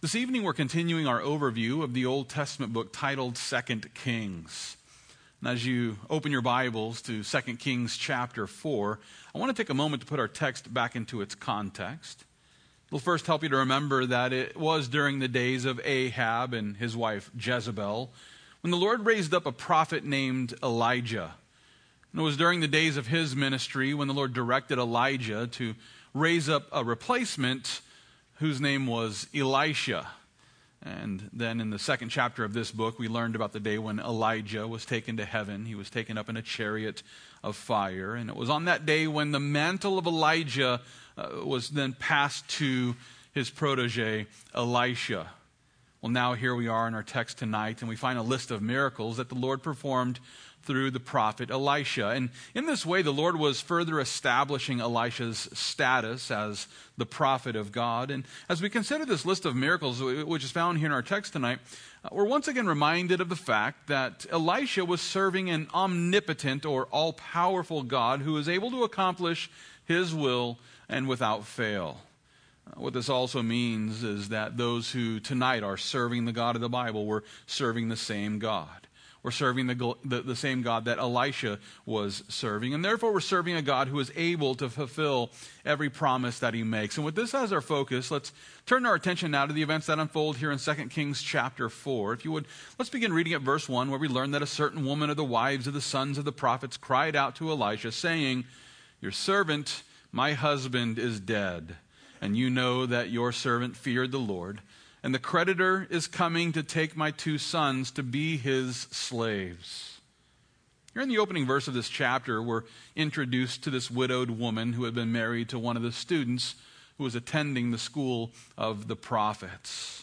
This evening we're continuing our overview of the Old Testament book titled 2 Kings. And as you open your Bibles to 2 Kings chapter 4, I want to take a moment to put our text back into its context. It'll first help you to remember that it was during the days of Ahab and his wife Jezebel when the Lord raised up a prophet named Elijah. And it was during the days of his ministry when the Lord directed Elijah to raise up a replacement whose name was Elisha. And then in the second chapter of this book, we learned about the day when Elijah was taken to heaven. He was taken up in a chariot of fire. And it was on that day when the mantle of Elijah was then passed to his protege, Elisha. Well, now here we are in our text tonight, and we find a list of miracles that the Lord performed through the prophet Elisha. And in this way, the Lord was further establishing Elisha's status as the prophet of God. And as we consider this list of miracles, which is found here in our text tonight, we're once again reminded of the fact that Elisha was serving an omnipotent or all-powerful God who is able to accomplish his will and without fail. What this also means is that those who tonight are serving the God of the Bible were serving the same God. We're serving the same God that Elisha was serving. And therefore, we're serving a God who is able to fulfill every promise that he makes. And with this as our focus, let's turn our attention now to the events that unfold here in 2 Kings chapter 4. If you would, let's begin reading at verse 1, where we learn that a certain woman of the wives of the sons of the prophets cried out to Elisha, saying, "Your servant, my husband, is dead. And you know that your servant feared the Lord. And the creditor is coming to take my two sons to be his slaves." Here in the opening verse of this chapter, we're introduced to this widowed woman who had been married to one of the students who was attending the school of the prophets.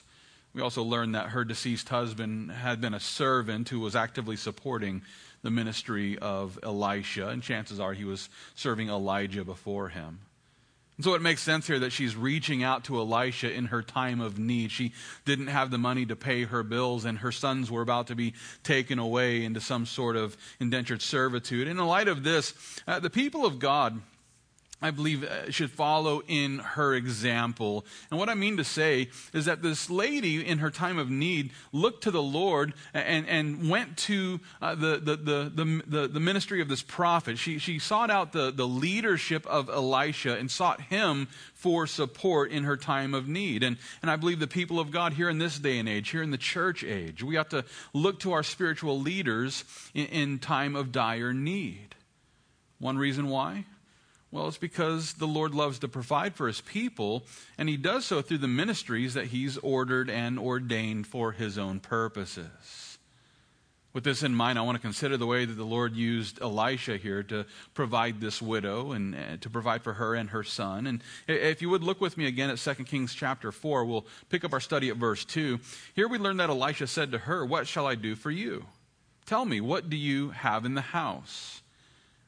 We also learn that her deceased husband had been a servant who was actively supporting the ministry of Elisha, and chances are he was serving Elijah before him. And so it makes sense here that she's reaching out to Elisha in her time of need. She didn't have the money to pay her bills, and her sons were about to be taken away into some sort of indentured servitude. And in light of this, the people of God, I believe, should follow in her example. And what I mean to say is that this lady in her time of need looked to the Lord and went to the ministry of this prophet. She sought out the leadership of Elisha and sought him for support in her time of need. And I believe the people of God here in this day and age, here in the church age, we ought to look to our spiritual leaders in time of dire need. One reason why? Well, it's because the Lord loves to provide for his people, and he does so through the ministries that he's ordered and ordained for his own purposes. With this in mind, I want to consider the way that the Lord used Elisha here to provide this widow and to provide for her and her son. And if you would look with me again at 2 Kings chapter 4, we'll pick up our study at verse 2. Here we learn that Elisha said to her, "What shall I do for you? Tell me, what do you have in the house?"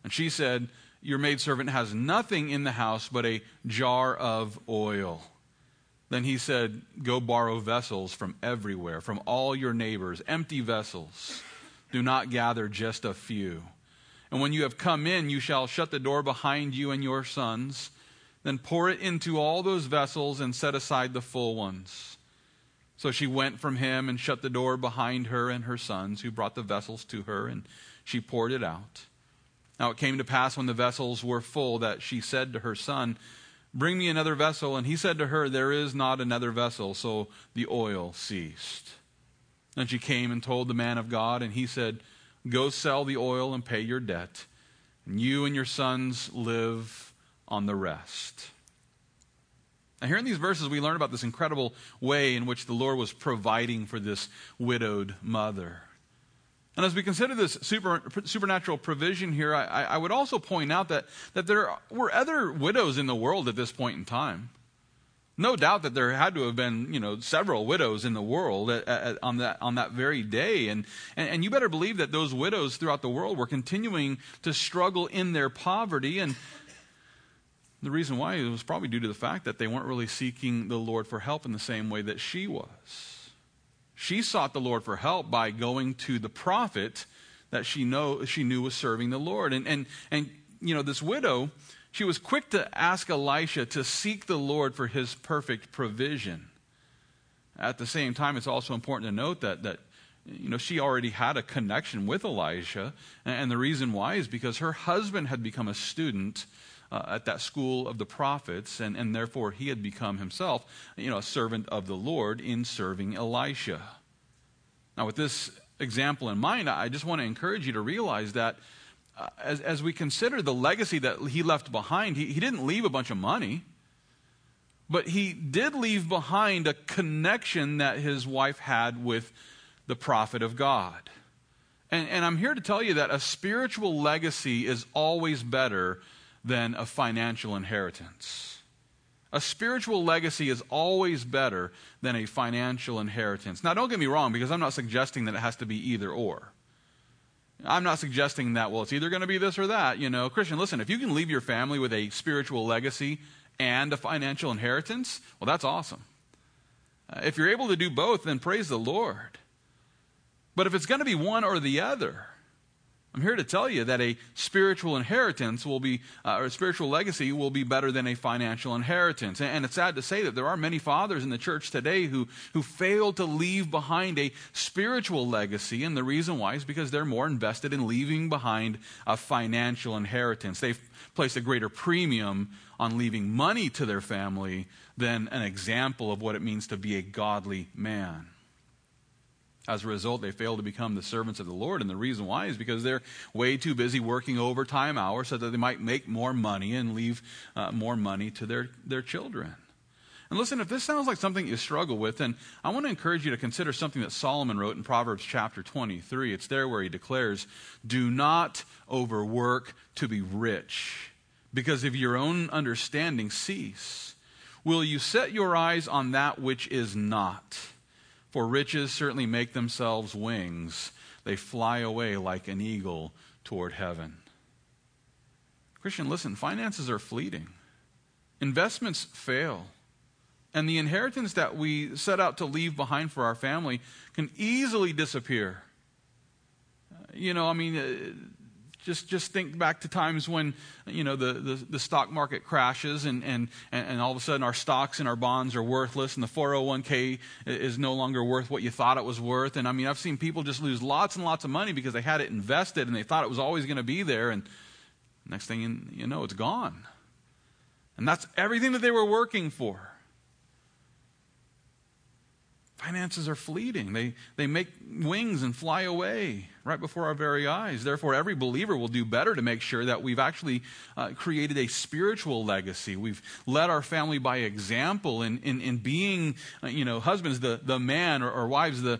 And she said, "Your maidservant has nothing in the house but a jar of oil." Then he said, "Go borrow vessels from everywhere, from all your neighbors, empty vessels. Do not gather just a few. And when you have come in, you shall shut the door behind you and your sons. Then pour it into all those vessels and set aside the full ones." So she went from him and shut the door behind her and her sons, who brought the vessels to her, and she poured it out. Now it came to pass when the vessels were full that she said to her son, "Bring me another vessel." And he said to her, "There is not another vessel." So the oil ceased. Then she came and told the man of God, and he said, "Go sell the oil and pay your debt, and you and your sons live on the rest." Now here in these verses we learn about this incredible way in which the Lord was providing for this widowed mother. And as we consider this supernatural provision here, I would also point out that there were other widows in the world at this point in time. No doubt that there had to have been, several widows in the world on that very day. And you better believe that those widows throughout the world were continuing to struggle in their poverty. And the reason why it was probably due to the fact that they weren't really seeking the Lord for help in the same way that she was. She sought the Lord for help by going to the prophet that she knew was serving the Lord. And this widow, she was quick to ask Elisha to seek the Lord for his perfect provision. At the same time, it's also important to note that you know, she already had a connection with Elijah, and the reason why is because her husband had become a student at that school of the prophets, and therefore he had become himself, you know, a servant of the Lord in serving Elisha. Now, with this example in mind, I just want to encourage you to realize that as we consider the legacy that he left behind, he didn't leave a bunch of money, but he did leave behind a connection that his wife had with the prophet of God. And I'm here to tell you that a spiritual legacy is always better than a financial inheritance. A spiritual legacy is always better than a financial inheritance. Now, don't get me wrong, because I'm not suggesting that it has to be either or. I'm not suggesting that, well, it's either going to be this or that. You know, Christian, listen, if you can leave your family with a spiritual legacy and a financial inheritance, well, that's awesome. If you're able to do both, then praise the Lord. But if it's going to be one or the other, I'm here to tell you that a spiritual inheritance will be, or a spiritual legacy will be better than a financial inheritance. And it's sad to say that there are many fathers in the church today who fail to leave behind a spiritual legacy. And the reason why is because they're more invested in leaving behind a financial inheritance. They've placed a greater premium on leaving money to their family than an example of what it means to be a godly man. As a result, they fail to become the servants of the Lord, and the reason why is because they're way too busy working overtime hours so that they might make more money and leave more money to their children. And listen, if this sounds like something you struggle with, then I want to encourage you to consider something that Solomon wrote in Proverbs chapter 23. It's there where he declares, "Do not overwork to be rich, because of your own understanding cease. Will you set your eyes on that which is not? For riches certainly make themselves wings. They fly away like an eagle toward heaven." Christian, listen, finances are fleeting. Investments fail. And the inheritance that we set out to leave behind for our family can easily disappear. You know, I mean, just think back to times when, you know, the stock market crashes and all of a sudden our stocks and our bonds are worthless and the 401k is no longer worth what you thought it was worth. And I mean, I've seen people just lose lots and lots of money because they had it invested and they thought it was always going to be there. And next thing you know, it's gone. And that's everything that they were working for. Finances are fleeting. They make wings and fly away right before our very eyes. Therefore, every believer will do better to make sure that we've actually created a spiritual legacy. We've led our family by example in being, you know, husbands, the man, or wives, the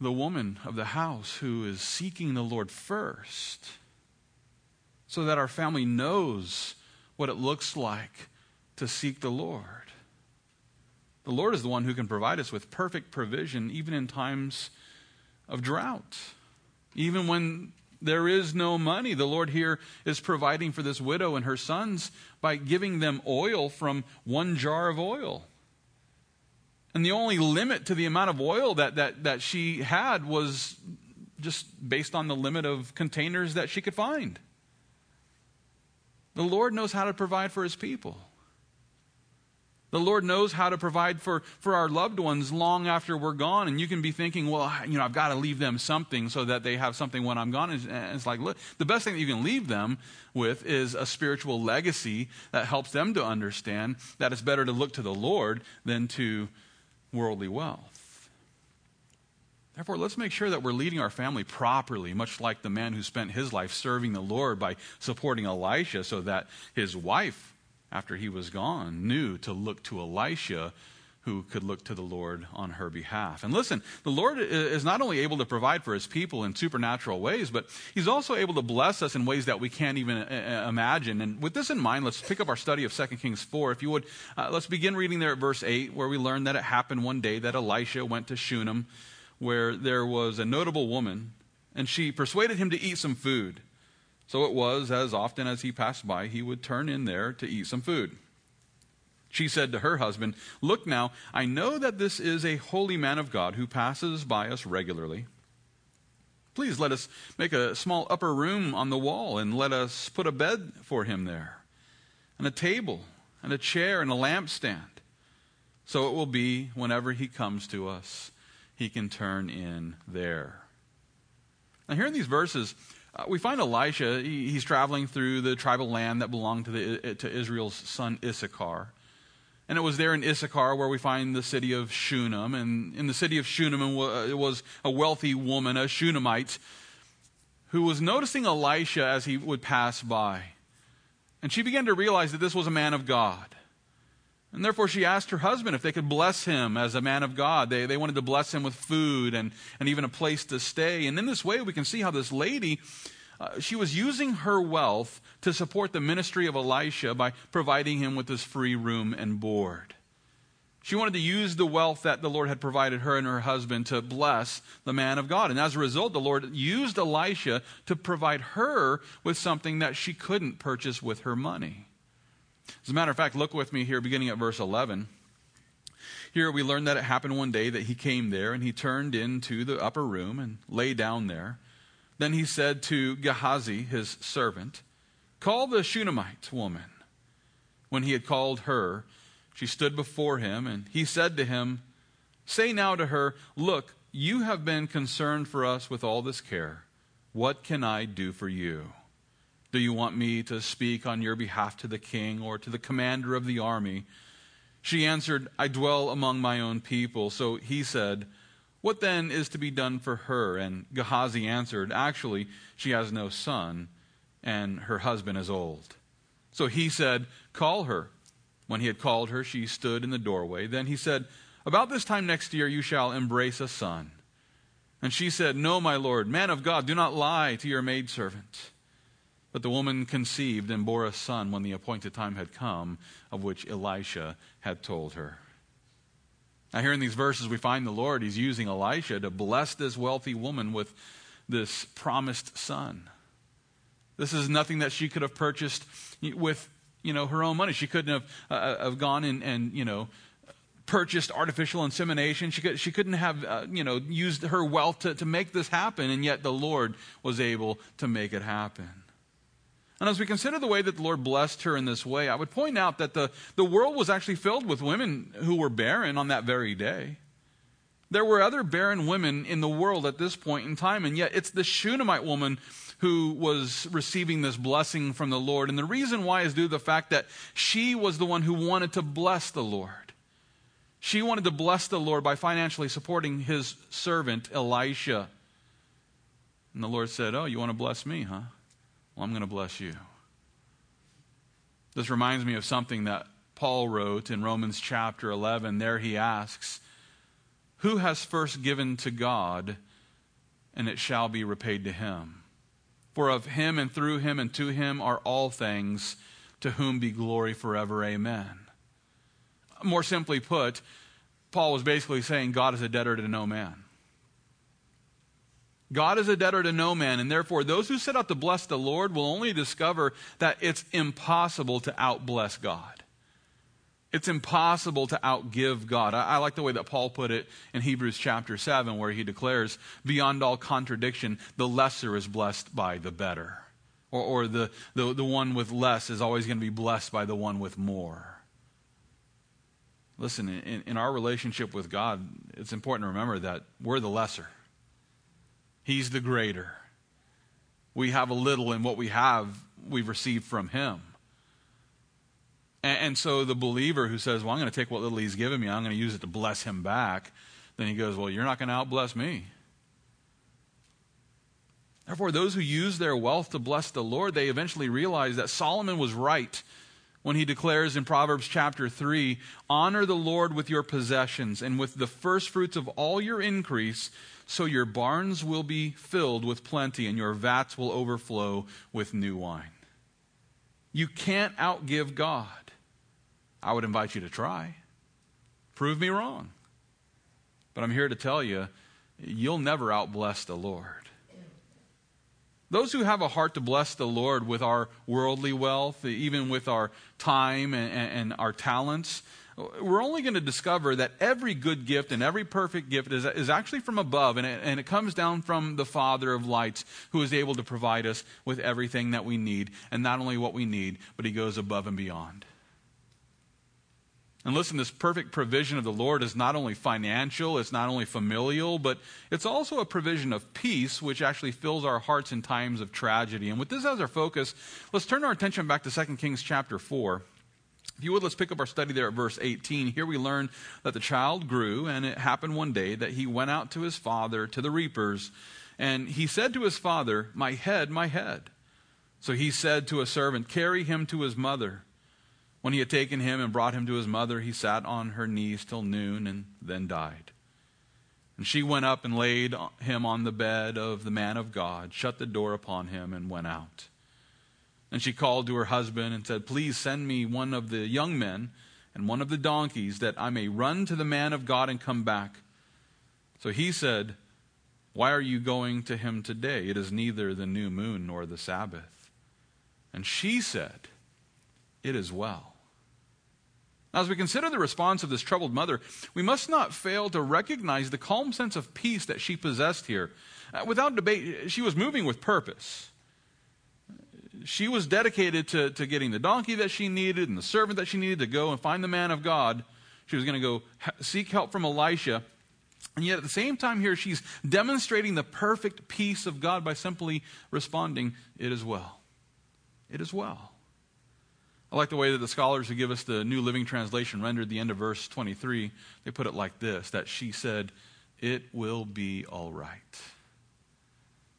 woman of the house who is seeking the Lord first, so that our family knows what it looks like to seek the Lord. The Lord is the one who can provide us with perfect provision even in times of drought. Even when there is no money, the Lord here is providing for this widow and her sons by giving them oil from one jar of oil. And the only limit to the amount of oil that she had was just based on the limit of containers that she could find. The Lord knows how to provide for his people. The Lord knows how to provide for our loved ones long after we're gone. And you can be thinking, well, you know, I've got to leave them something so that they have something when I'm gone. And it's like, look, the best thing that you can leave them with is a spiritual legacy that helps them to understand that it's better to look to the Lord than to worldly wealth. Therefore, let's make sure that we're leading our family properly, much like the man who spent his life serving the Lord by supporting Elisha so that his wife, after he was gone, knew to look to Elisha, who could look to the Lord on her behalf. And listen, the Lord is not only able to provide for his people in supernatural ways, but he's also able to bless us in ways that we can't even imagine. And with this in mind, let's pick up our study of 2 Kings 4. If you would, let's begin reading there at verse 8, where we learn that it happened one day that Elisha went to Shunem, where there was a notable woman, and she persuaded him to eat some food. So it was, as often as he passed by, he would turn in there to eat some food. She said to her husband, "Look now, I know that this is a holy man of God who passes by us regularly. Please let us make a small upper room on the wall and let us put a bed for him there, and a table, and a chair, and a lampstand, So it will be whenever he comes to us, he can turn in there. Now here in these verses, we find Elisha, he's traveling through the tribal land that belonged to Israel's son Issachar. And it was there in Issachar where we find the city of Shunem. And in the city of Shunem, it was a wealthy woman, a Shunammite, who was noticing Elisha as he would pass by. And she began to realize that this was a man of God. And therefore she asked her husband if they could bless him as a man of God. They wanted to bless him with food and even a place to stay. And in this way we can see how this lady, she was using her wealth to support the ministry of Elisha by providing him with this free room and board. She wanted to use the wealth that the Lord had provided her and her husband to bless the man of God. And as a result, the Lord used Elisha to provide her with something that she couldn't purchase with her money. As a matter of fact, look with me here, beginning at verse 11. Here we learn that it happened one day that he came there, and he turned into the upper room and lay down there. Then he said to Gehazi, his servant, "Call the Shunammite woman." When he had called her, she stood before him, and he said to him, "Say now to her, 'Look, you have been concerned for us with all this care. What can I do for you? Do you want me to speak on your behalf to the king or to the commander of the army?" She answered, "I dwell among my own people." So he said, "What then is to be done for her?" And Gehazi answered, "Actually, she has no son, and her husband is old." So he said, "Call her." When he had called her, she stood in the doorway. Then he said, "About this time next year you shall embrace a son." And she said, "No, my lord, man of God, do not lie to your maidservant." But the woman conceived and bore a son when the appointed time had come, of which Elisha had told her. Now here in these verses we find the Lord, he's using Elisha to bless this wealthy woman with this promised son. This is nothing that she could have purchased with, her own money. She couldn't have gone and purchased artificial insemination. She couldn't have, used her wealth to make this happen, and yet the Lord was able to make it happen. And as we consider the way that the Lord blessed her in this way, I would point out that the world was actually filled with women who were barren on that very day. There were other barren women in the world at this point in time, and yet it's the Shunammite woman who was receiving this blessing from the Lord. And the reason why is due to the fact that she was the one who wanted to bless the Lord. She wanted to bless the Lord by financially supporting his servant, Elisha. And the Lord said, "Oh, you want to bless me, huh? Well, I'm going to bless you." This reminds me of something that Paul wrote in Romans chapter 11. There he asks, "Who has first given to God, and it shall be repaid to him? For of him and through him and to him are all things, to whom be glory forever. Amen." More simply put, Paul was basically saying God is a debtor to no man. God is a debtor to no man, and therefore those who set out to bless the Lord will only discover that it's impossible to outbless God. It's impossible to outgive God. I like the way that Paul put it in Hebrews chapter 7, where he declares, beyond all contradiction, the lesser is blessed by the better. Or the one with less is always going to be blessed by the one with more. Listen, in our relationship with God, it's important to remember that we're the lesser. He's the greater. We have a little, and what we have, we've received from him. And so the believer who says, "Well, I'm going to take what little he's given me, I'm going to use it to bless him back," then he goes, "Well, you're not going to outbless me." Therefore, those who use their wealth to bless the Lord, they eventually realize that Solomon was right when he declares in Proverbs chapter 3, "Honor the Lord with your possessions and with the first fruits of all your increase, so your barns will be filled with plenty and your vats will overflow with new wine." You can't outgive God. I would invite you to try. Prove me wrong. But I'm here to tell you, you'll never outbless the Lord. Those who have a heart to bless the Lord with our worldly wealth, even with our time and our talents, we're only going to discover that every good gift and every perfect gift is actually from above, and it comes down from the Father of lights, who is able to provide us with everything that we need, and not only what we need, but he goes above and beyond. And listen, this perfect provision of the Lord is not only financial, it's not only familial, but it's also a provision of peace, which actually fills our hearts in times of tragedy. And with this as our focus, let's turn our attention back to 2 Kings chapter 4. If you would, let's pick up our study there at verse 18. Here we learn that the child grew, and it happened one day that he went out to his father, to the reapers, and he said to his father, "My head, my head." So he said to a servant, "Carry him to his mother." When he had taken him and brought him to his mother, he sat on her knees till noon and then died. And she went up and laid him on the bed of the man of God, shut the door upon him, and went out. And she called to her husband and said, "Please send me one of the young men and one of the donkeys, that I may run to the man of God and come back." So he said, "Why are you going to him today? It is neither the new moon nor the Sabbath." And she said, "It is well." Now, as we consider the response of this troubled mother, we must not fail to recognize the calm sense of peace that she possessed here. Without debate, she was moving with purpose. She was dedicated to getting the donkey that she needed and the servant that she needed to go and find the man of God. She was going to go seek help from Elisha. And yet at the same time here, she's demonstrating the perfect peace of God by simply responding, "It is well. It is well." I like the way that the scholars who give us the New Living Translation rendered the end of verse 23. They put it like this, that she said, "It will be all right."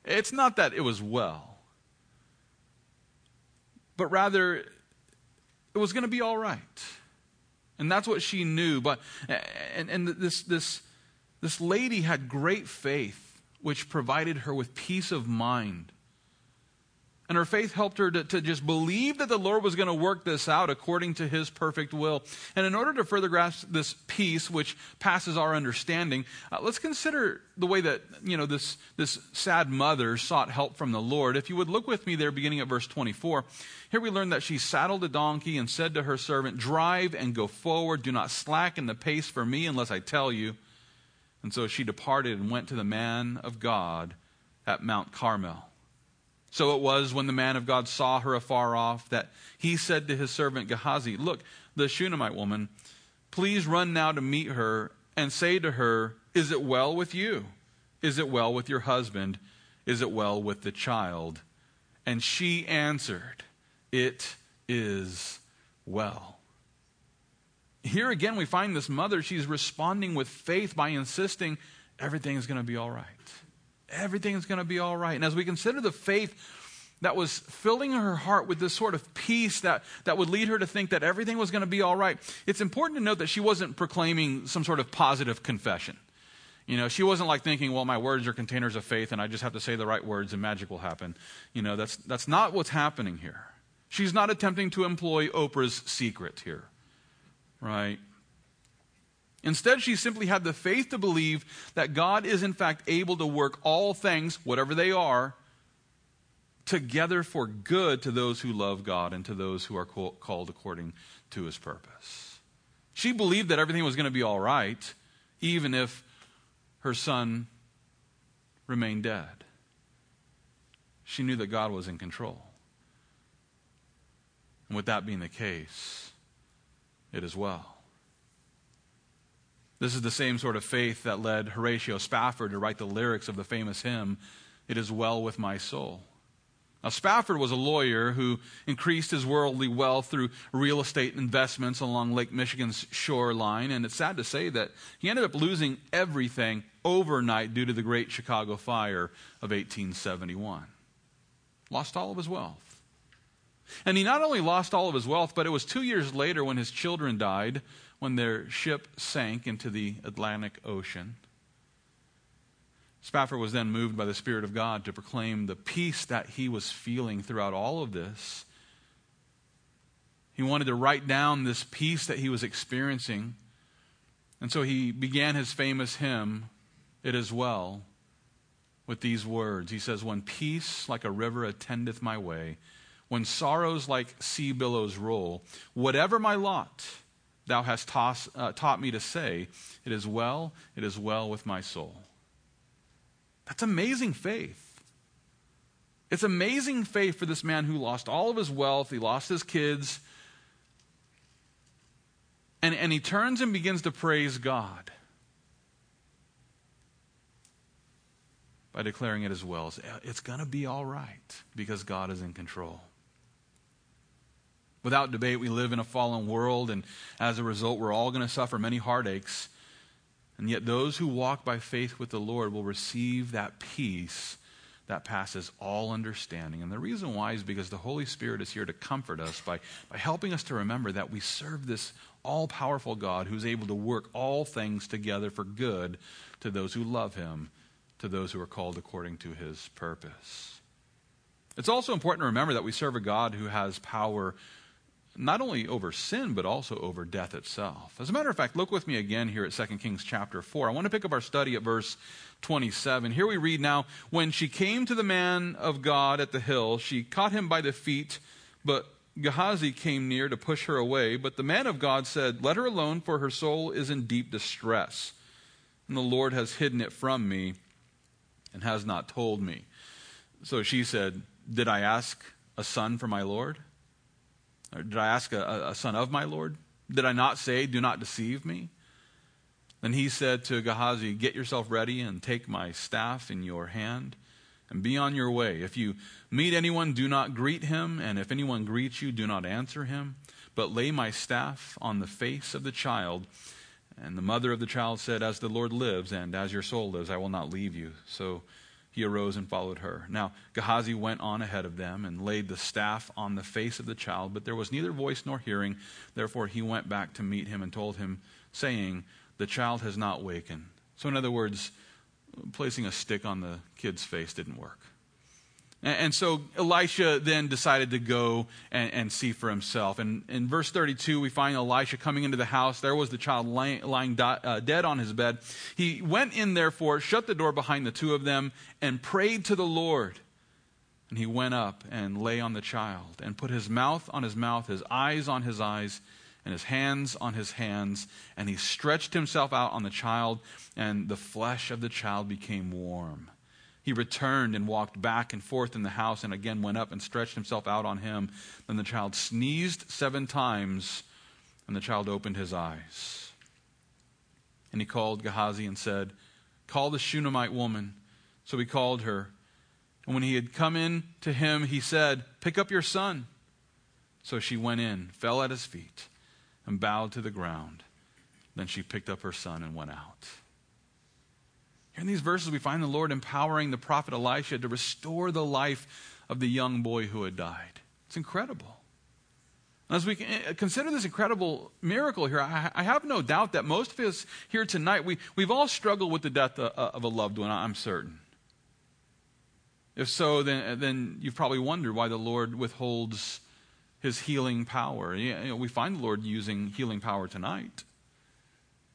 It's not that it was well, but rather it was going to be all right. And that's what she knew. But this lady had great faith, which provided her with peace of mind. And her faith helped her to just believe that the Lord was going to work this out according to his perfect will. And in order to further grasp this peace, which passes our understanding, let's consider the way that, this sad mother sought help from the Lord. If you would look with me there, beginning at verse 24. Here we learn that she saddled a donkey and said to her servant, "Drive and go forward. Do not slacken the pace for me unless I tell you." And so she departed and went to the man of God at Mount Carmel. So it was when the man of God saw her afar off that he said to his servant Gehazi, "Look, the Shunammite woman, please run now to meet her and say to her, 'Is it well with you? Is it well with your husband? Is it well with the child?' And she answered, 'It is well.'" Here again we find this mother, she's responding with faith by insisting everything's going to be all right. Everything's going to be all right. And as we consider the faith that was filling her heart with this sort of peace that would lead her to think that everything was going to be all right, it's important to note that she wasn't proclaiming some sort of positive confession. She wasn't like thinking, "Well, my words are containers of faith and I just have to say the right words and magic will happen." That's not what's happening here. She's not attempting to employ Oprah's secret here, right? Instead, she simply had the faith to believe that God is in fact able to work all things, whatever they are, together for good to those who love God and to those who are called according to his purpose. She believed that everything was going to be all right, even if her son remained dead. She knew that God was in control. And with that being the case, it is well. This is the same sort of faith that led Horatio Spafford to write the lyrics of the famous hymn, "It Is Well With My Soul." Now, Spafford was a lawyer who increased his worldly wealth through real estate investments along Lake Michigan's shoreline, and it's sad to say that he ended up losing everything overnight due to the Great Chicago Fire of 1871. Lost all of his wealth. And he not only lost all of his wealth, but it was 2 years later when his children died, when their ship sank into the Atlantic Ocean. Spafford was then moved by the Spirit of God to proclaim the peace that he was feeling throughout all of this. He wanted to write down this peace that he was experiencing. And so he began his famous hymn, "It Is Well," with these words. He says, "When peace like a river attendeth my way, when sorrows like sea billows roll, whatever my lot, thou hast taught me to say, it is well with my soul." That's amazing faith. It's amazing faith for this man who lost all of his wealth, he lost his kids, And he turns and begins to praise God by declaring it as well. It's going to be all right because God is in control. Without debate, we live in a fallen world, and as a result, we're all going to suffer many heartaches. And yet those who walk by faith with the Lord will receive that peace that passes all understanding. And the reason why is because the Holy Spirit is here to comfort us by helping us to remember that we serve this all-powerful God who's able to work all things together for good to those who love him, to those who are called according to his purpose. It's also important to remember that we serve a God who has power not only over sin, but also over death itself. As a matter of fact, look with me again here at 2 Kings chapter 4. I want to pick up our study at verse 27. Here we read, "Now, when she came to the man of God at the hill, she caught him by the feet, but Gehazi came near to push her away. But the man of God said, 'Let her alone, for her soul is in deep distress, and the Lord has hidden it from me and has not told me.' So she said, 'Did I ask a son for my Lord? Or did I ask a son of my Lord? Did I not say, do not deceive me?' Then he said to Gehazi, 'Get yourself ready and take my staff in your hand and be on your way. If you meet anyone, do not greet him. And if anyone greets you, do not answer him, but lay my staff on the face of the child.' And the mother of the child said, 'As the Lord lives and as your soul lives, I will not leave you.' So he arose and followed her. Now Gehazi went on ahead of them and laid the staff on the face of the child, but there was neither voice nor hearing. Therefore he went back to meet him and told him, saying, 'The child has not wakened.'" So in other words, placing a stick on the kid's face didn't work. And so Elisha then decided to go and see for himself. And in verse 32, we find Elisha coming into the house. There was the child lying dead on his bed. He went in, therefore, shut the door behind the two of them, and prayed to the Lord. And he went up and lay on the child, and put his mouth on his mouth, his eyes on his eyes, and his hands on his hands. And he stretched himself out on the child, and the flesh of the child became warm. He returned and walked back and forth in the house, and again went up and stretched himself out on him. Then the child sneezed 7 times, and the child opened his eyes. And he called Gehazi and said, "Call the Shunammite woman." So he called her. And when he had come in to him, he said, "Pick up your son." So she went in, fell at his feet, and bowed to the ground. Then she picked up her son and went out. In these verses, we find the Lord empowering the prophet Elisha to restore the life of the young boy who had died. It's incredible. As we consider this incredible miracle here, I have no doubt that most of us here tonight, we've all struggled with the death of a loved one, I'm certain. If so, then you've probably wondered why the Lord withholds his healing power. We find the Lord using healing power tonight.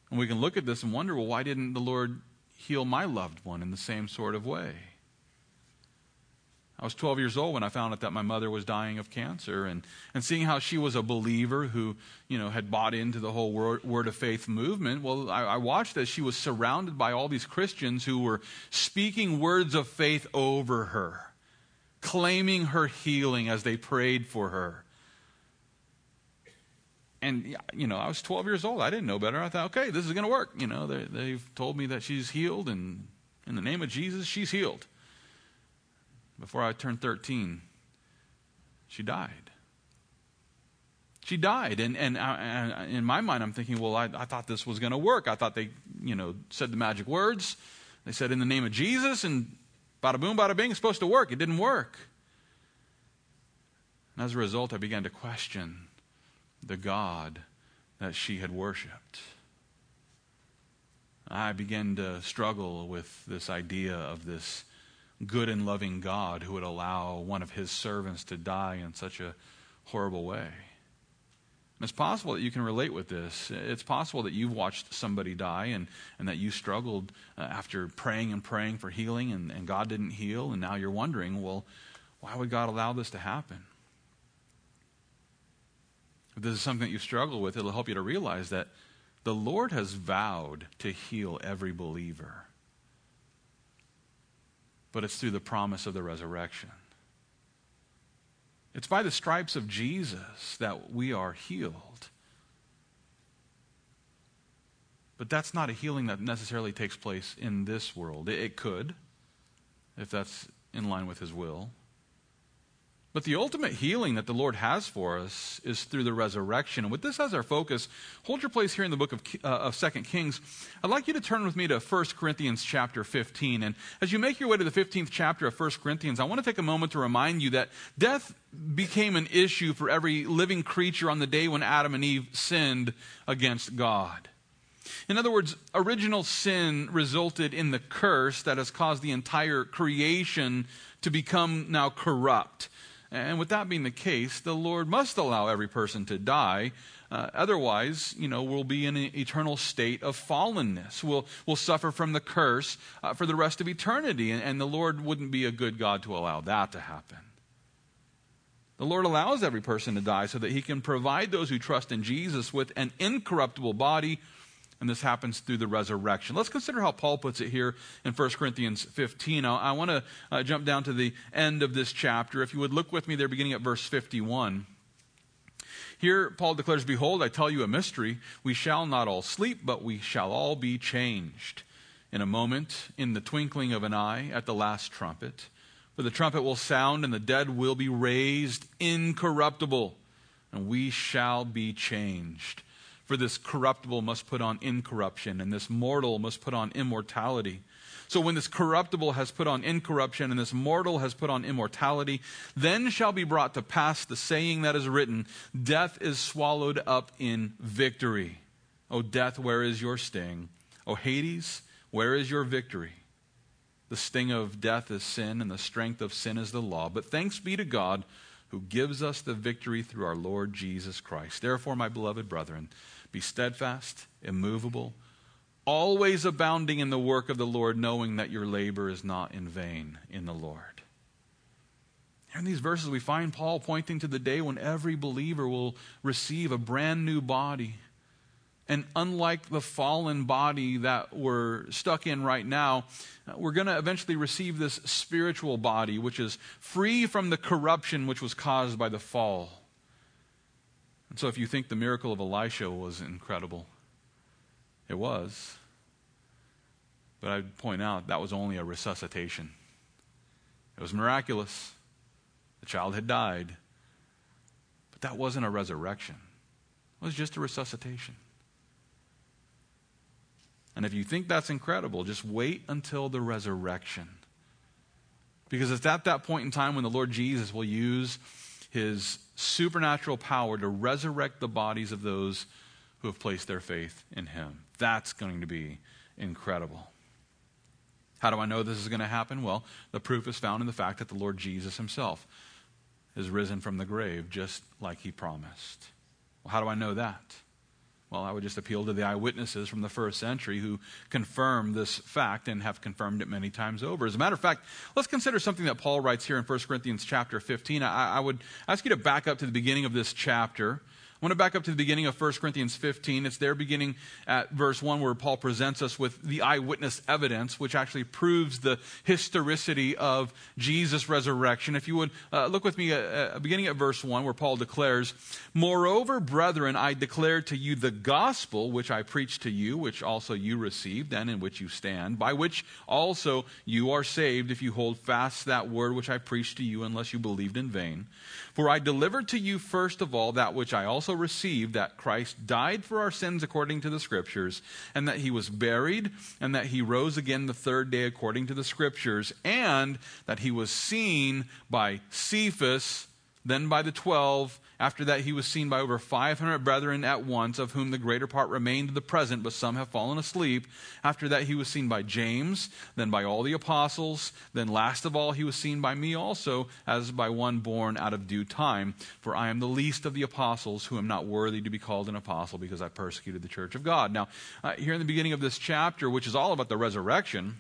And we can look at this and wonder, well, why didn't the Lord heal my loved one in the same sort of way? I was 12 years old when I found out that my mother was dying of cancer, and seeing how she was a believer who, had bought into the whole word of faith movement. Well, I watched as she was surrounded by all these Christians who were speaking words of faith over her, claiming her healing as they prayed for her. And, I was 12 years old. I didn't know better. I thought, okay, this is going to work. They've told me that she's healed, and in the name of Jesus, she's healed. Before I turned 13, she died. She died. And in my mind, I'm thinking, well, I thought this was going to work. I thought they, said the magic words. They said, in the name of Jesus, and bada boom, bada bing, it's supposed to work. It didn't work. And as a result, I began to question the God that she had worshipped. I began to struggle with this idea of this good and loving God who would allow one of his servants to die in such a horrible way. And it's possible that you can relate with this. It's possible that you've watched somebody die and that you struggled after praying and praying for healing and God didn't heal, and now you're wondering, well, why would God allow this to happen? If this is something that you struggle with, it'll help you to realize that the Lord has vowed to heal every believer. But it's through the promise of the resurrection. It's by the stripes of Jesus that we are healed. But that's not a healing that necessarily takes place in this world. It could, if that's in line with his will. But the ultimate healing that the Lord has for us is through the resurrection. And with this as our focus, hold your place here in the book of 2 Kings. I'd like you to turn with me to 1 Corinthians chapter 15. And as you make your way to the 15th chapter of 1 Corinthians, I want to take a moment to remind you that death became an issue for every living creature on the day when Adam and Eve sinned against God. In other words, original sin resulted in the curse that has caused the entire creation to become now corrupt. And with that being the case, the Lord must allow every person to die. Otherwise, we'll be in an eternal state of fallenness. We'll suffer from the curse for the rest of eternity. And the Lord wouldn't be a good God to allow that to happen. The Lord allows every person to die so that he can provide those who trust in Jesus with an incorruptible body. And this happens through the resurrection. Let's consider how Paul puts it here in 1 Corinthians 15. I want to jump down to the end of this chapter. If you would look with me there, beginning at verse 51. Here Paul declares, "Behold, I tell you a mystery. We shall not all sleep, but we shall all be changed. In a moment, in the twinkling of an eye, at the last trumpet. For the trumpet will sound, and the dead will be raised incorruptible, and we shall be changed. For this corruptible must put on incorruption, and this mortal must put on immortality. So when this corruptible has put on incorruption, and this mortal has put on immortality, then shall be brought to pass the saying that is written, 'Death is swallowed up in victory. O death, where is your sting? O Hades, where is your victory?' The sting of death is sin, and the strength of sin is the law. But thanks be to God, who gives us the victory through our Lord Jesus Christ. Therefore, my beloved brethren, be steadfast, immovable, always abounding in the work of the Lord, knowing that your labor is not in vain in the Lord." Here in these verses, we find Paul pointing to the day when every believer will receive a brand new body. And unlike the fallen body that we're stuck in right now, we're going to eventually receive this spiritual body, which is free from the corruption which was caused by the fall. And so if you think the miracle of Elisha was incredible, it was. But I'd point out that was only a resuscitation. It was miraculous. The child had died. But that wasn't a resurrection. It was just a resuscitation. And if you think that's incredible, just wait until the resurrection. Because it's at that point in time when the Lord Jesus will use his supernatural power to resurrect the bodies of those who have placed their faith in him. That's going to be incredible. How do I know this is going to happen? Well, the proof is found in the fact that the Lord Jesus himself is risen from the grave, just like he promised. Well, how do I know that? Well, I would just appeal to the eyewitnesses from the first century who confirmed this fact and have confirmed it many times over. As a matter of fact, let's consider something that Paul writes here in 1 Corinthians chapter 15. I would ask you to back up to the beginning of this chapter. I want to back up to the beginning of 1 Corinthians 15. It's there beginning at verse 1 where Paul presents us with the eyewitness evidence, which actually proves the historicity of Jesus' resurrection. If you would look with me beginning at verse 1 where Paul declares, "Moreover, brethren, I declare to you the gospel which I preached to you, which also you received and in which you stand, by which also you are saved if you hold fast that word which I preached to you unless you believed in vain. For I delivered to you first of all that which I also received, that Christ died for our sins according to the Scriptures, and that he was buried, and that he rose again the third day according to the Scriptures, and that he was seen by Cephas, then by the 12. After that he was seen by over 500 brethren at once, of whom the greater part remain to the present, but some have fallen asleep. After that he was seen by James, then by all the apostles, then last of all he was seen by me also, as by one born out of due time. For I am the least of the apostles, who am not worthy to be called an apostle, because I persecuted the church of God." Now, here in the beginning of this chapter, which is all about the resurrection,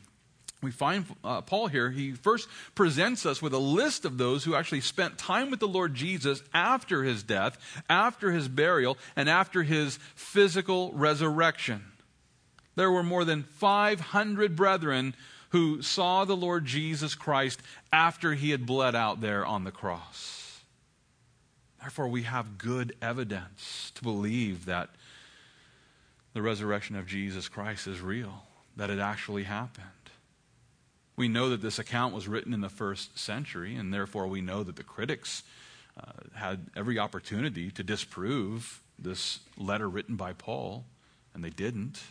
we find Paul here, he first presents us with a list of those who actually spent time with the Lord Jesus after his death, after his burial, and after his physical resurrection. There were more than 500 brethren who saw the Lord Jesus Christ after he had bled out there on the cross. Therefore, we have good evidence to believe that the resurrection of Jesus Christ is real, that it actually happened. We know that this account was written in the first century, and therefore we know that the critics had every opportunity to disprove this letter written by Paul, and they didn't.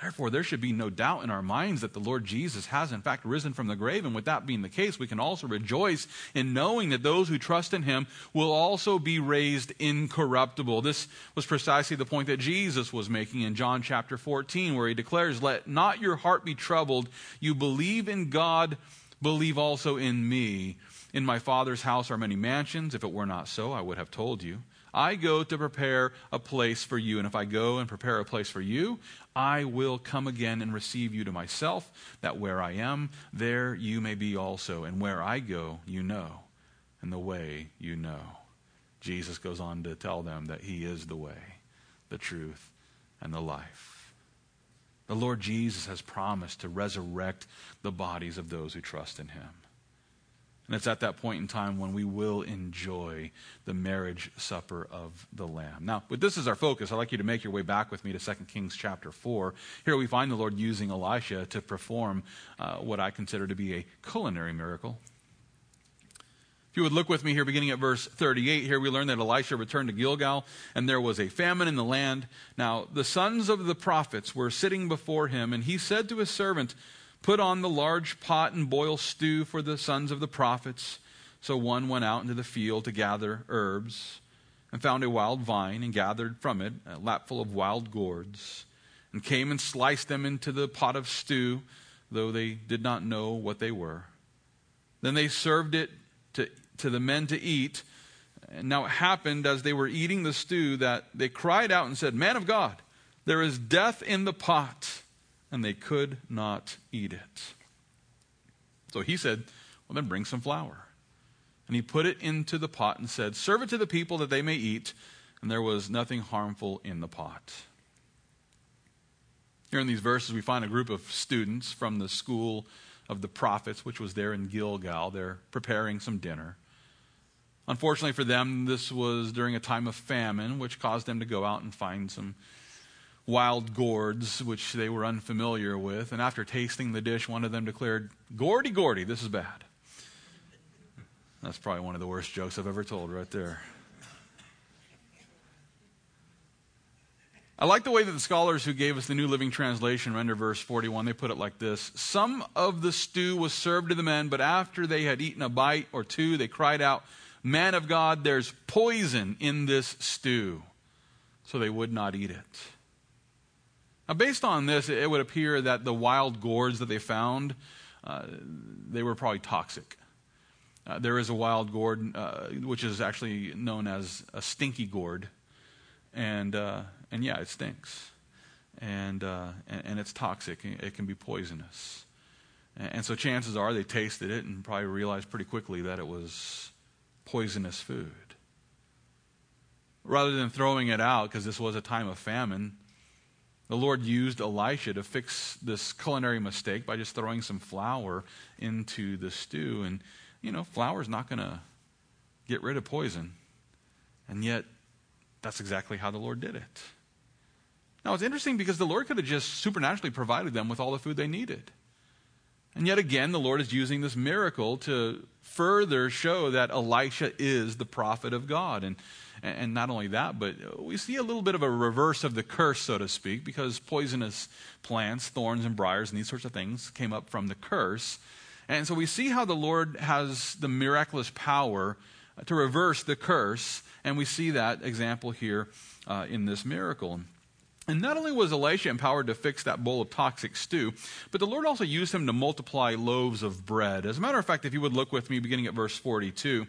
Therefore, there should be no doubt in our minds that the Lord Jesus has, in fact, risen from the grave. And with that being the case, we can also rejoice in knowing that those who trust in him will also be raised incorruptible. This was precisely the point that Jesus was making in John chapter 14, where he declares, "Let not your heart be troubled. You believe in God, believe also in me. In my Father's house are many mansions. If it were not so, I would have told you. I go to prepare a place for you, and if I go and prepare a place for you, I will come again and receive you to myself, that where I am, there you may be also. And where I go, you know, and the way you know." Jesus goes on to tell them that he is the way, the truth, and the life. The Lord Jesus has promised to resurrect the bodies of those who trust in him. And it's at that point in time when we will enjoy the marriage supper of the Lamb. Now, with this as our focus, I'd like you to make your way back with me to 2 Kings chapter 4. Here we find the Lord using Elisha to perform what I consider to be a culinary miracle. If you would look with me here, beginning at verse 38, here we learn that Elisha returned to Gilgal, and there was a famine in the land. Now, the sons of the prophets were sitting before him, and he said to his servant, "Put on the large pot and boil stew for the sons of the prophets." So one went out into the field to gather herbs and found a wild vine and gathered from it a lapful of wild gourds and came and sliced them into the pot of stew, though they did not know what they were. Then they served it to the men to eat. And now it happened as they were eating the stew that they cried out and said, "Man of God, there is death in the pot." And they could not eat it. So he said, "Well, then bring some flour." And he put it into the pot and said, "Serve it to the people that they may eat." And there was nothing harmful in the pot. Here in these verses, we find a group of students from the school of the prophets, which was there in Gilgal. They're preparing some dinner. Unfortunately for them, this was during a time of famine, which caused them to go out and find some wild gourds, which they were unfamiliar with. And after tasting the dish, one of them declared, "Gordy, gordy, this is bad." That's probably one of the worst jokes I've ever told right there. I like the way that the scholars who gave us the New Living Translation render verse 41. They put it like this: "Some of the stew was served to the men, but after they had eaten a bite or two, they cried out, 'Man of God, there's poison in this stew.' So they would not eat it." Now, based on this, it would appear that the wild gourds that they found, they were probably toxic. There is a wild gourd, which is actually known as a stinky gourd. And yeah, it stinks. And it's toxic. It can be poisonous. And so chances are they tasted it and probably realized pretty quickly that it was poisonous food. Rather than throwing it out, because this was a time of famine, the Lord used Elisha to fix this culinary mistake by just throwing some flour into the stew. And, you know, flour's not going to get rid of poison. And yet, that's exactly how the Lord did it. Now, it's interesting because the Lord could have just supernaturally provided them with all the food they needed. And yet again, the Lord is using this miracle to further show that Elisha is the prophet of God. And not only that, but we see a little bit of a reverse of the curse, so to speak, because poisonous plants, thorns and briars and these sorts of things came up from the curse. And so we see how the Lord has the miraculous power to reverse the curse. And we see that example here in this miracle. And not only was Elisha empowered to fix that bowl of toxic stew, but the Lord also used him to multiply loaves of bread. As a matter of fact, if you would look with me, beginning at verse 42,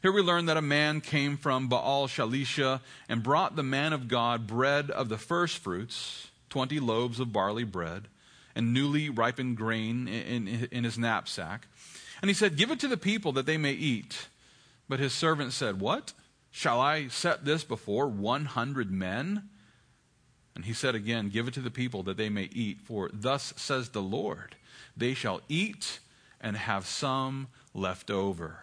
here we learn that a man came from Baal Shalisha and brought the man of God bread of the first fruits, 20 loaves of barley bread, and newly ripened grain in his knapsack. And he said, "Give it to the people that they may eat." But his servant said, "What? Shall I set this before 100 men?" And he said again, "Give it to the people that they may eat, for thus says the Lord, they shall eat and have some left over."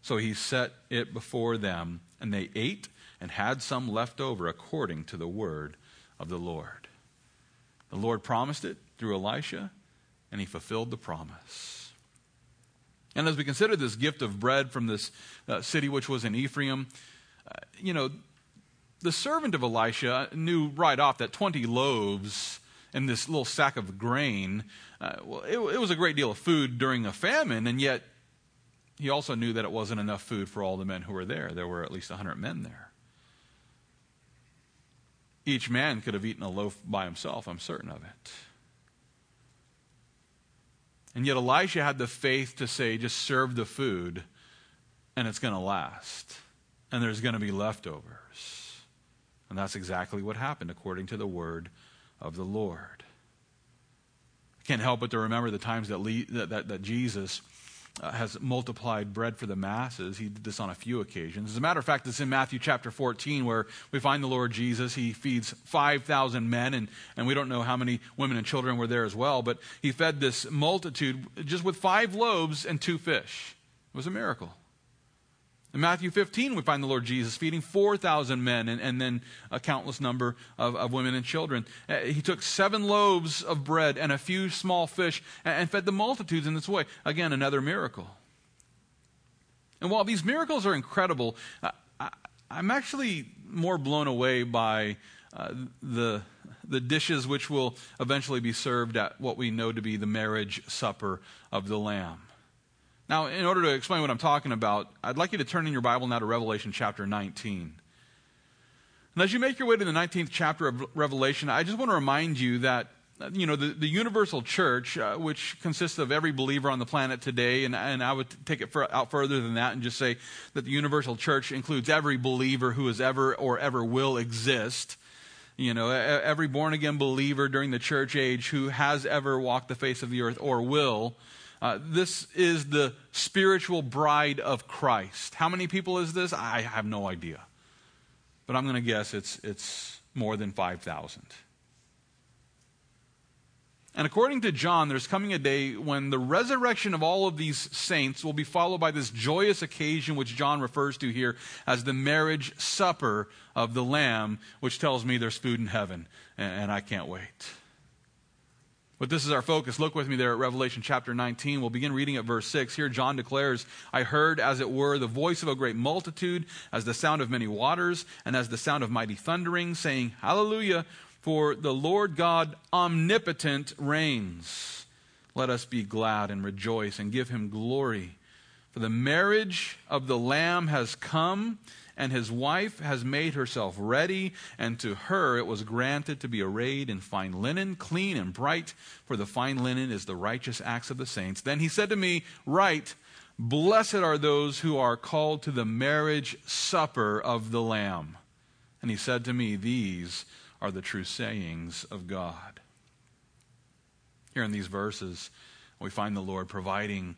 So he set it before them, and they ate and had some left over according to the word of the Lord. The Lord promised it through Elisha, and he fulfilled the promise. And as we consider this gift of bread from this city, which was in Ephraim, the servant of Elisha knew right off that 20 loaves and this little sack of grain, it was a great deal of food during a famine, and yet he also knew that it wasn't enough food for all the men who were there. There were at least 100 men there. Each man could have eaten a loaf by himself, I'm certain of it. And yet Elisha had the faith to say, just serve the food, and it's going to last, and there's going to be leftovers. And that's exactly what happened according to the word of the Lord. I can't help but to remember the times that Jesus has multiplied bread for the masses. He did this on a few occasions. As a matter of fact, it's in Matthew chapter 14 where we find the Lord Jesus. He feeds 5,000 men, and we don't know how many women and children were there as well, but he fed this multitude just with 5 loaves and 2 fish. It was a miracle. In Matthew 15, we find the Lord Jesus feeding 4,000 men and then a countless number of women and children. He took 7 loaves of bread and a few small fish and fed the multitudes in this way. Again, another miracle. And while these miracles are incredible, I'm actually more blown away by the dishes which will eventually be served at what we know to be the marriage supper of the Lamb. Now, in order to explain what I'm talking about, I'd like you to turn in your Bible now to Revelation chapter 19. And as you make your way to the 19th chapter of Revelation, I just want to remind you that, the universal church, which consists of every believer on the planet today, and I would take it out further than that and just say that the universal church includes every believer who has ever or ever will exist. Every born-again believer during the church age who has ever walked the face of the earth or will. This is the spiritual bride of Christ. How many people is this? I have no idea. But I'm going to guess it's more than 5,000. And according to John, there's coming a day when the resurrection of all of these saints will be followed by this joyous occasion which John refers to here as the marriage supper of the Lamb, which tells me there's food in heaven, and I can't wait. But this is our focus. Look with me there at Revelation chapter 19. We'll begin reading at verse 6. Here John declares, I heard, as it were, the voice of a great multitude, as the sound of many waters, and as the sound of mighty thundering, saying, Hallelujah, for the Lord God omnipotent reigns. Let us be glad and rejoice and give him glory. For the marriage of the Lamb has come, and his wife has made herself ready, and to her it was granted to be arrayed in fine linen, clean and bright, for the fine linen is the righteous acts of the saints. Then he said to me, Write, blessed are those who are called to the marriage supper of the Lamb. And he said to me, These are the true sayings of God. Here in these verses, we find the Lord providing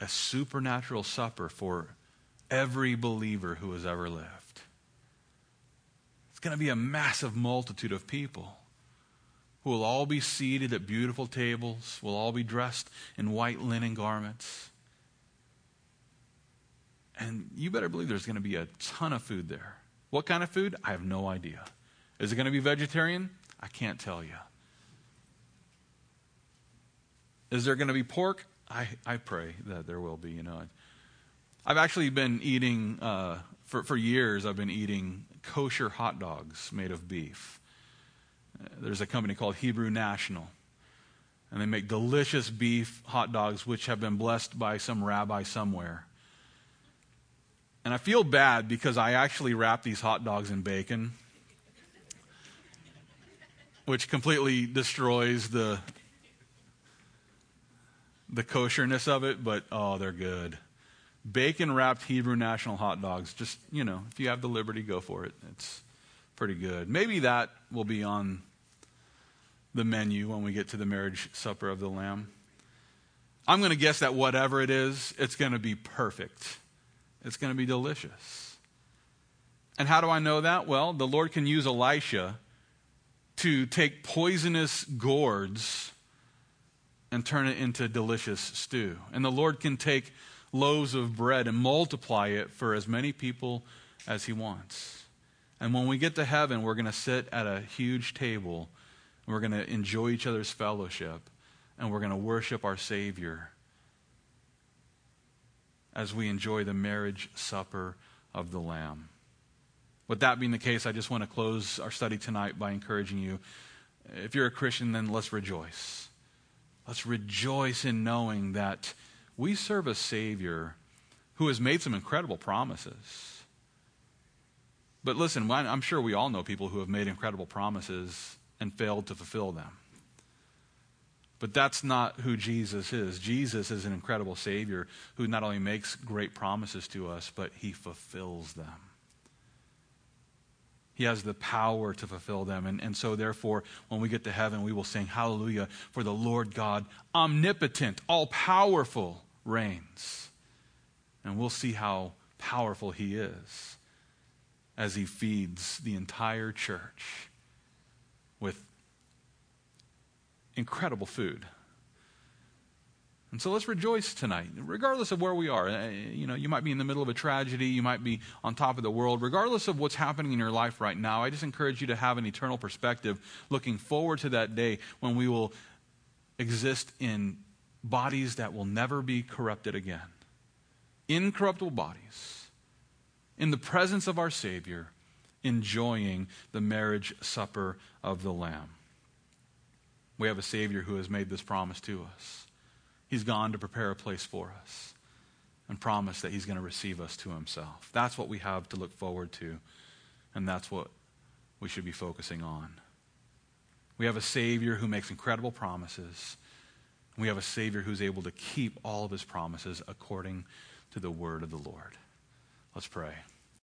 a supernatural supper for every believer who has ever lived. It's going to be a massive multitude of people who will all be seated at beautiful tables, will all be dressed in white linen garments. And you better believe there's going to be a ton of food there. What kind of food? I have no idea. Is it going to be vegetarian? I can't tell you. Is there going to be pork? I pray that there will be, I've actually been eating, for years, I've been eating kosher hot dogs made of beef. There's a company called Hebrew National, and they make delicious beef hot dogs, which have been blessed by some rabbi somewhere. And I feel bad because I actually wrap these hot dogs in bacon, which completely destroys the kosherness of it, but oh, they're good. Bacon-wrapped Hebrew National hot dogs. Just, if you have the liberty, go for it. It's pretty good. Maybe that will be on the menu when we get to the marriage supper of the Lamb. I'm going to guess that whatever it is, it's going to be perfect. It's going to be delicious. And how do I know that? Well, the Lord can use Elisha to take poisonous gourds and turn it into delicious stew. And the Lord can take loaves of bread and multiply it for as many people as he wants. And when we get to heaven, we're going to sit at a huge table, and we're going to enjoy each other's fellowship, and we're going to worship our Savior as we enjoy the marriage supper of the Lamb. With that being the case, I just want to close our study tonight by encouraging you. If you're a Christian, then let's rejoice. Let's rejoice in knowing that we serve a Savior who has made some incredible promises. But listen, I'm sure we all know people who have made incredible promises and failed to fulfill them. But that's not who Jesus is. Jesus is an incredible Savior who not only makes great promises to us, but he fulfills them. He has the power to fulfill them. And so therefore, when we get to heaven, we will sing, "Hallelujah, for the Lord God, omnipotent, all-powerful, reigns." And we'll see how powerful he is as he feeds the entire church with incredible food. And so let's rejoice tonight, regardless of where we are. You know, you might be in the middle of a tragedy. You might be on top of the world. Regardless of what's happening in your life right now, I just encourage you to have an eternal perspective, looking forward to that day when we will exist in bodies that will never be corrupted again. Incorruptible bodies, in the presence of our Savior, enjoying the marriage supper of the Lamb. We have a Savior who has made this promise to us. He's gone to prepare a place for us and promised that he's going to receive us to himself. That's what we have to look forward to, and that's what we should be focusing on. We have a Savior who makes incredible promises. We have a Savior who's able to keep all of his promises according to the word of the Lord. Let's pray.